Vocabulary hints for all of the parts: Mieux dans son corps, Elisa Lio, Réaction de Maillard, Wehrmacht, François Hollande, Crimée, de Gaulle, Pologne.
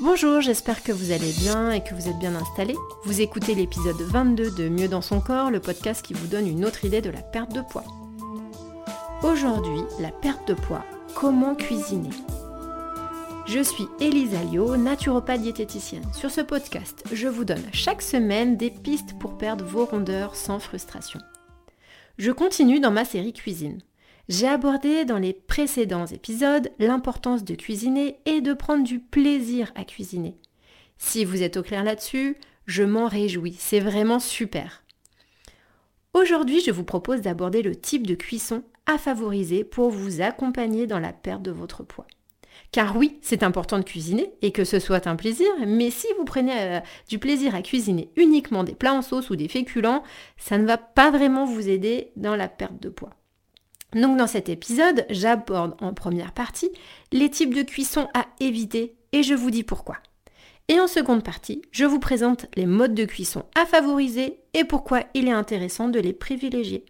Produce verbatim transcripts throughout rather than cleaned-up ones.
Bonjour, j'espère que vous allez bien et que vous êtes bien installés. Vous écoutez l'épisode vingt-deux de Mieux dans son corps, le podcast qui vous donne une autre idée de la perte de poids. Aujourd'hui, la perte de poids, comment cuisiner ? Je suis Elisa Lio, naturopathe diététicienne. Sur ce podcast, je vous donne chaque semaine des pistes pour perdre vos rondeurs sans frustration. Je continue dans ma série cuisine. J'ai abordé dans les précédents épisodes l'importance de cuisiner et de prendre du plaisir à cuisiner. Si vous êtes au clair là-dessus, je m'en réjouis, c'est vraiment super. Aujourd'hui, je vous propose d'aborder le type de cuisson à favoriser pour vous accompagner dans la perte de votre poids. Car oui, c'est important de cuisiner et que ce soit un plaisir, mais si vous prenez euh, du plaisir à cuisiner uniquement des plats en sauce ou des féculents, ça ne va pas vraiment vous aider dans la perte de poids. Donc dans cet épisode, j'aborde en première partie les types de cuisson à éviter et je vous dis pourquoi. Et en seconde partie, je vous présente les modes de cuisson à favoriser et pourquoi il est intéressant de les privilégier.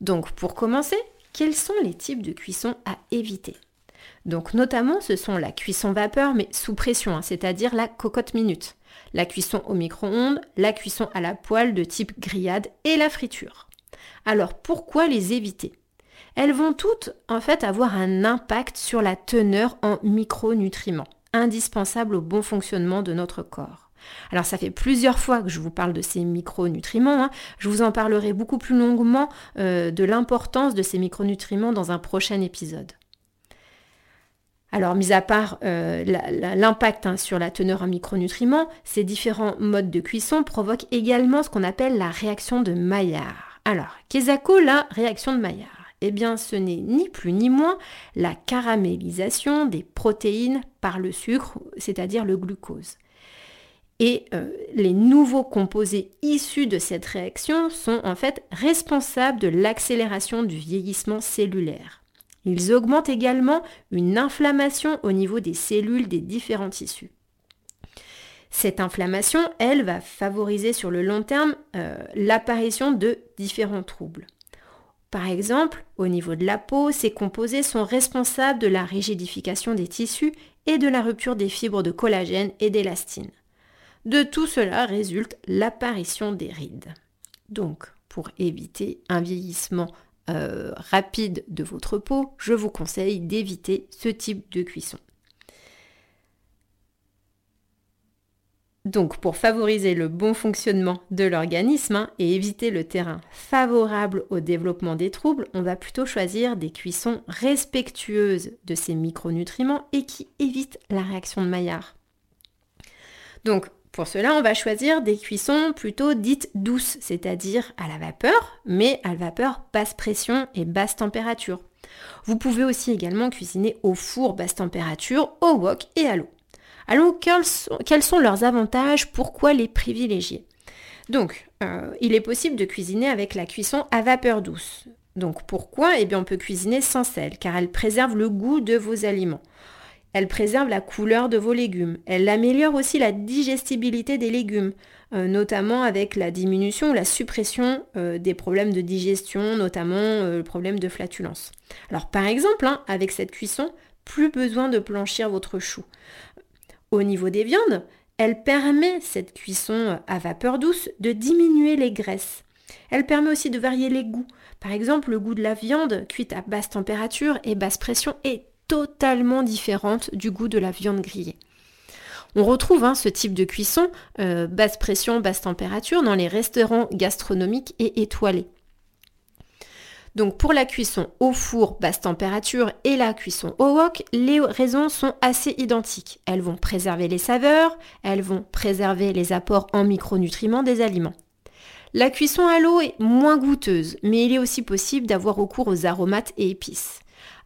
Donc pour commencer, quels sont les types de cuisson à éviter ? Donc notamment, ce sont la cuisson vapeur mais sous pression, hein, c'est-à-dire la cocotte minute, la cuisson au micro-ondes, la cuisson à la poêle de type grillade et la friture. Alors pourquoi les éviter ? Elles vont toutes en fait avoir un impact sur la teneur en micronutriments, indispensable au bon fonctionnement de notre corps. Alors ça fait plusieurs fois que je vous parle de ces micronutriments, hein. Je vous en parlerai beaucoup plus longuement euh, de l'importance de ces micronutriments dans un prochain épisode. Alors, mis à part euh, la, la, l'impact hein, sur la teneur en micronutriments, ces différents modes de cuisson provoquent également ce qu'on appelle la réaction de Maillard. Alors, qu'est-ce que la réaction de Maillard ? Eh bien, ce n'est ni plus ni moins la caramélisation des protéines par le sucre, c'est-à-dire le glucose. Et euh, les nouveaux composés issus de cette réaction sont en fait responsables de l'accélération du vieillissement cellulaire. Ils augmentent également une inflammation au niveau des cellules des différents tissus. Cette inflammation, elle, va favoriser sur le long terme euh, l'apparition de différents troubles. Par exemple, au niveau de la peau, ces composés sont responsables de la rigidification des tissus et de la rupture des fibres de collagène et d'élastine. De tout cela résulte l'apparition des rides. Donc, pour éviter un vieillissement Euh, rapide de votre peau, je vous conseille d'éviter ce type de cuisson. Donc pour favoriser le bon fonctionnement de l'organisme hein, et éviter le terrain favorable au développement des troubles, on va plutôt choisir des cuissons respectueuses de ces micronutriments et qui évitent la réaction de Maillard. Donc pour cela, on va choisir des cuissons plutôt dites douces, c'est-à-dire à la vapeur, mais à la vapeur basse pression et basse température. Vous pouvez aussi également cuisiner au four basse température, au wok et à l'eau. Alors, quels sont, quels sont leurs avantages ? Pourquoi les privilégier ? Donc, euh, il est possible de cuisiner avec la cuisson à vapeur douce. Donc, pourquoi ? Eh bien, on peut cuisiner sans sel, car elle préserve le goût de vos aliments. Elle préserve la couleur de vos légumes. Elle améliore aussi la digestibilité des légumes, euh, notamment avec la diminution ou la suppression euh, des problèmes de digestion, notamment euh, le problème de flatulence. Alors par exemple, hein, avec cette cuisson, plus besoin de blanchir votre chou. Au niveau des viandes, elle permet, cette cuisson à vapeur douce, de diminuer les graisses. Elle permet aussi de varier les goûts. Par exemple, le goût de la viande cuite à basse température et basse pression est totalement différente du goût de la viande grillée. On retrouve hein, ce type de cuisson, euh, basse pression, basse température, dans les restaurants gastronomiques et étoilés. Donc pour la cuisson au four, basse température et la cuisson au wok, les raisons sont assez identiques. Elles vont préserver les saveurs, elles vont préserver les apports en micronutriments des aliments. La cuisson à l'eau est moins goûteuse, mais il est aussi possible d'avoir recours aux aromates et épices.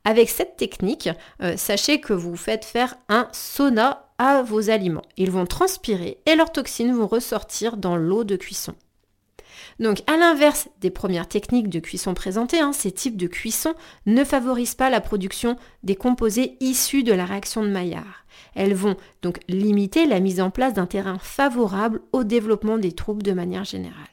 Avec cette technique, euh, sachez que vous faites faire un sauna à vos aliments. Ils vont transpirer et leurs toxines vont ressortir dans l'eau de cuisson. Donc à l'inverse des premières techniques de cuisson présentées, hein, ces types de cuisson ne favorisent pas la production des composés issus de la réaction de Maillard. Elles vont donc limiter la mise en place d'un terrain favorable au développement des troubles de manière générale.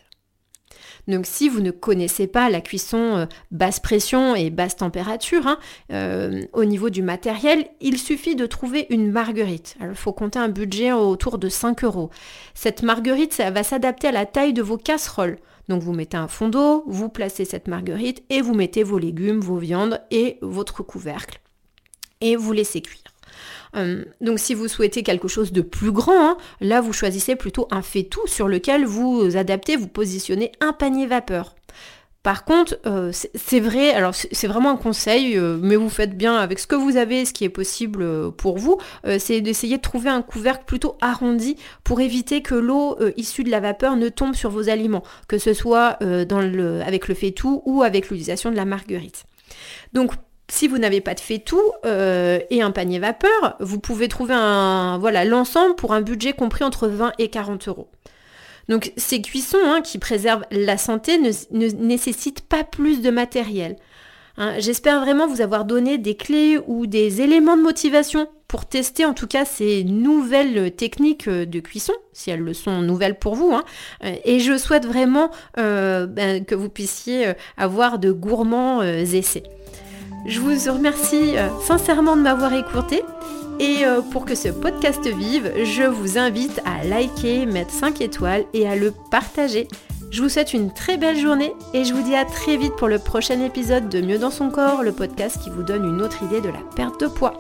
Donc si vous ne connaissez pas la cuisson basse pression et basse température, hein, euh, au niveau du matériel, il suffit de trouver une marguerite. Alors, il faut compter un budget autour de cinq euros. Cette marguerite, ça va s'adapter à la taille de vos casseroles. Donc vous mettez un fond d'eau, vous placez cette marguerite et vous mettez vos légumes, vos viandes et votre couvercle. Et vous laissez cuire. Donc si vous souhaitez quelque chose de plus grand, hein, là vous choisissez plutôt un faitout sur lequel vous adaptez, vous positionnez un panier vapeur. Par contre, euh, c'est, c'est vrai, alors c'est, c'est vraiment un conseil, euh, mais vous faites bien avec ce que vous avez, ce qui est possible euh, pour vous, euh, c'est d'essayer de trouver un couvercle plutôt arrondi pour éviter que l'eau euh, issue de la vapeur ne tombe sur vos aliments, que ce soit euh, dans le, avec le faitout ou avec l'utilisation de la marguerite. Donc, si vous n'avez pas de faitout euh, et un panier vapeur, vous pouvez trouver un, voilà, l'ensemble pour un budget compris entre vingt et quarante euros. Donc ces cuissons hein, qui préservent la santé ne, ne nécessitent pas plus de matériel. Hein, j'espère vraiment vous avoir donné des clés ou des éléments de motivation pour tester en tout cas ces nouvelles techniques de cuisson, si elles le sont nouvelles pour vous. Hein. Et je souhaite vraiment euh, ben, que vous puissiez avoir de gourmands euh, essais. Je vous remercie sincèrement de m'avoir écouté et pour que ce podcast vive, je vous invite à liker, mettre cinq étoiles et à le partager. Je vous souhaite une très belle journée et je vous dis à très vite pour le prochain épisode de Mieux dans son corps, le podcast qui vous donne une autre idée de la perte de poids.